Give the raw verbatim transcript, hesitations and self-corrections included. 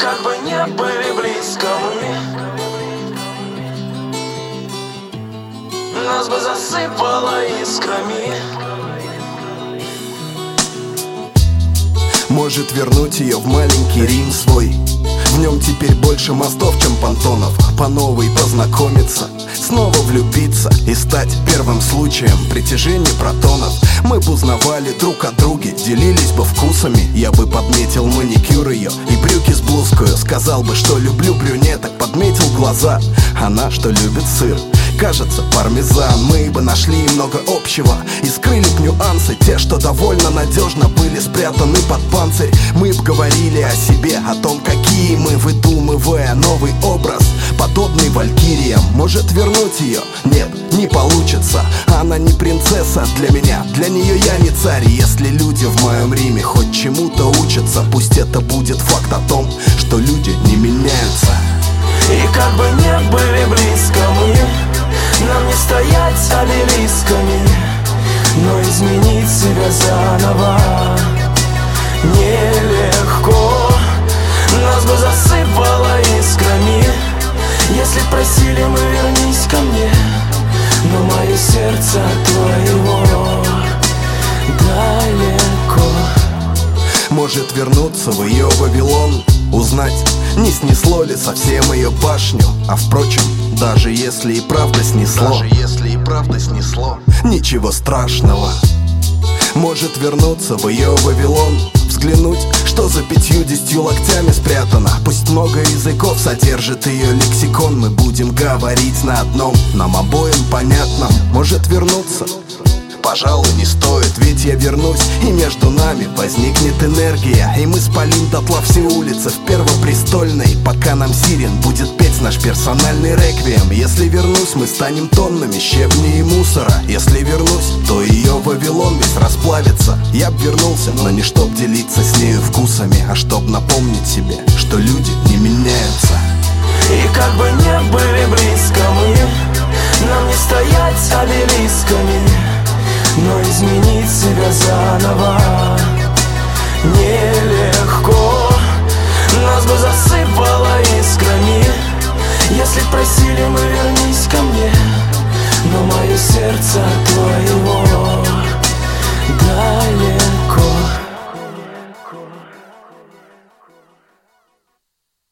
как бы не были близко мы, нас бы засыпало искрами. Может вернуть ее в маленький Рим свой. В нем теперь больше мостов, чем понтонов. По новой познакомиться, снова влюбиться и стать первым случаем притяжения протонов. Мы бы узнавали друг о друге, делились бы вкусами. Я бы подметил маникюр ее и брюки с блузкою. Сказал бы, что люблю брюнеток, подметил глаза. Она, что любит сыр, кажется, пармезан. Мы бы нашли много общего и скрыли б нюансы, те, что довольно надежно были спрятаны под панцирь. Мы б говорили о себе, о том, какие мы, выдумывая новый образ, подобный валькириям. Может вернуть ее? Нет, не получится. Она не принцесса для меня, для нее я не царь. Если люди в моем Риме хоть чему-то учатся, пусть это будет факт о том, что люди не меняются. И как бы не были близко мы, нам не стоять обелисками, но изменить себя заново нелегко. Нас бы засыпало искрами, если просили мы вернись ко мне, но мое сердце от твоего далеко. Может вернуться в ее Вавилон, узнать, не снесло ли совсем ее башню. А впрочем, даже если и правда снесло, даже если и правда снесло, ничего страшного. Может вернуться в ее Вавилон, взглянуть, что за пятью-десятью локтями спрятано. Пусть много языков содержит ее лексикон, мы будем говорить на одном, нам обоим понятно. Может вернуться? Пожалуй, не стоит, ведь я вернусь, и между нами возникнет энергия, и мы спалим дотла все улицы в Первопрестольной, пока нам сирен будет петь наш персональный реквием. Если вернусь, мы станем тоннами щебня и мусора. Если вернусь, то ее Вавилон весь расплавится. Я б вернулся, но не чтоб делиться с нею вкусами, а чтоб напомнить себе, что люди не меняются. И как бы не были близко мы, нам не стоять обелисками, но изменить себя заново